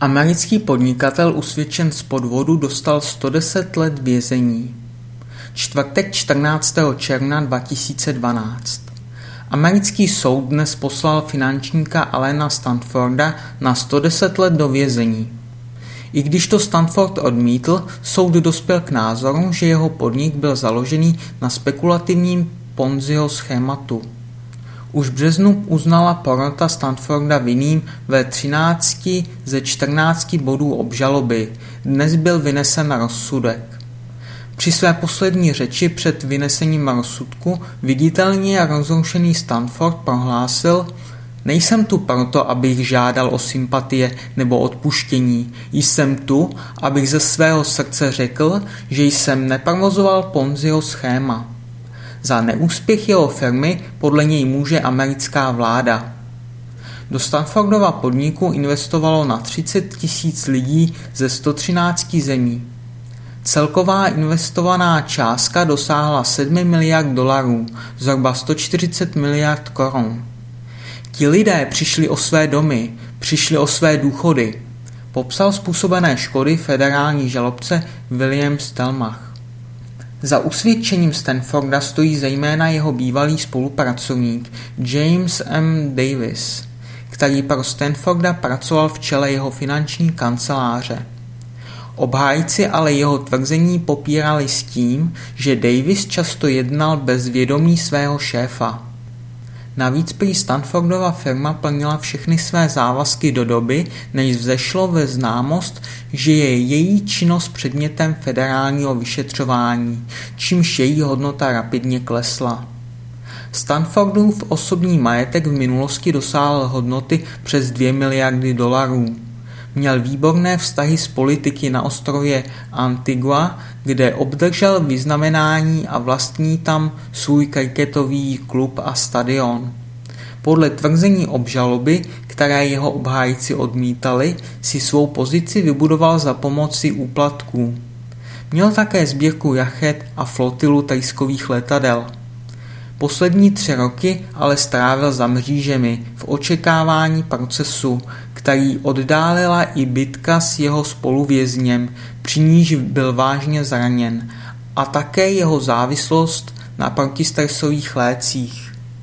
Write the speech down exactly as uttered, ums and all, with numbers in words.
Americký podnikatel usvědčen z podvodu dostal sto deset let vězení. Čtvrtek čtrnáctého června dva tisíce dvanáct. Americký soud dnes poslal finančníka Allena Stanforda na sto deset let do vězení. I když to Stanford odmítl, soud dospěl k názoru, že jeho podnik byl založený na spekulativním Ponziho schématu. Už v březnu uznala porota Stanforda vinným ve třinácti ze čtrnácti bodů obžaloby. Dnes byl vynesen rozsudek. Při své poslední řeči před vynesením rozsudku viditelně a rozrušený Stanford prohlásil: "Nejsem tu proto, abych žádal o sympatie nebo odpuštění. Jsem tu, abych ze svého srdce řekl, že jsem neprovozoval Ponziho schéma." Za neúspěch jeho firmy podle něj může americká vláda. Do Stanfordova podniku investovalo na třicet tisíc lidí ze sto třinácti zemí. Celková investovaná částka dosáhla sedm miliard dolarů, zhruba sto čtyřicet miliard korun. Ti lidé přišli o své domy, přišli o své důchody, popsal způsobené škody federální žalobce William Stelmach. Za usvědčením Stanforda stojí zejména jeho bývalý spolupracovník James M. Davis, který pro Stanforda pracoval v čele jeho finanční kanceláře. Obhájci ale jeho tvrzení popírali s tím, že Davis často jednal bez vědomí svého šéfa. Navíc prý Stanfordova firma plnila všechny své závazky do doby, než vzešlo ve známost, že je její činnost předmětem federálního vyšetřování, čímž její hodnota rapidně klesla. Stanfordův osobní majetek v minulosti dosáhl hodnoty přes dvě miliardy dolarů. Měl výborné vztahy s politiky na ostrově Antigua, kde obdržel vyznamenání a vlastní tam svůj kriketový klub a stadion. Podle tvrzení obžaloby, které jeho obhájci odmítali, si svou pozici vybudoval za pomoci úplatků. Měl také sbírku jachet a flotilu tajskových letadel. Poslední tři roky ale strávil za mřížemi v očekávání procesu, který oddálila i bitka s jeho spoluvězněm, při níž byl vážně zraněn, a také jeho závislost na protistresových lécích.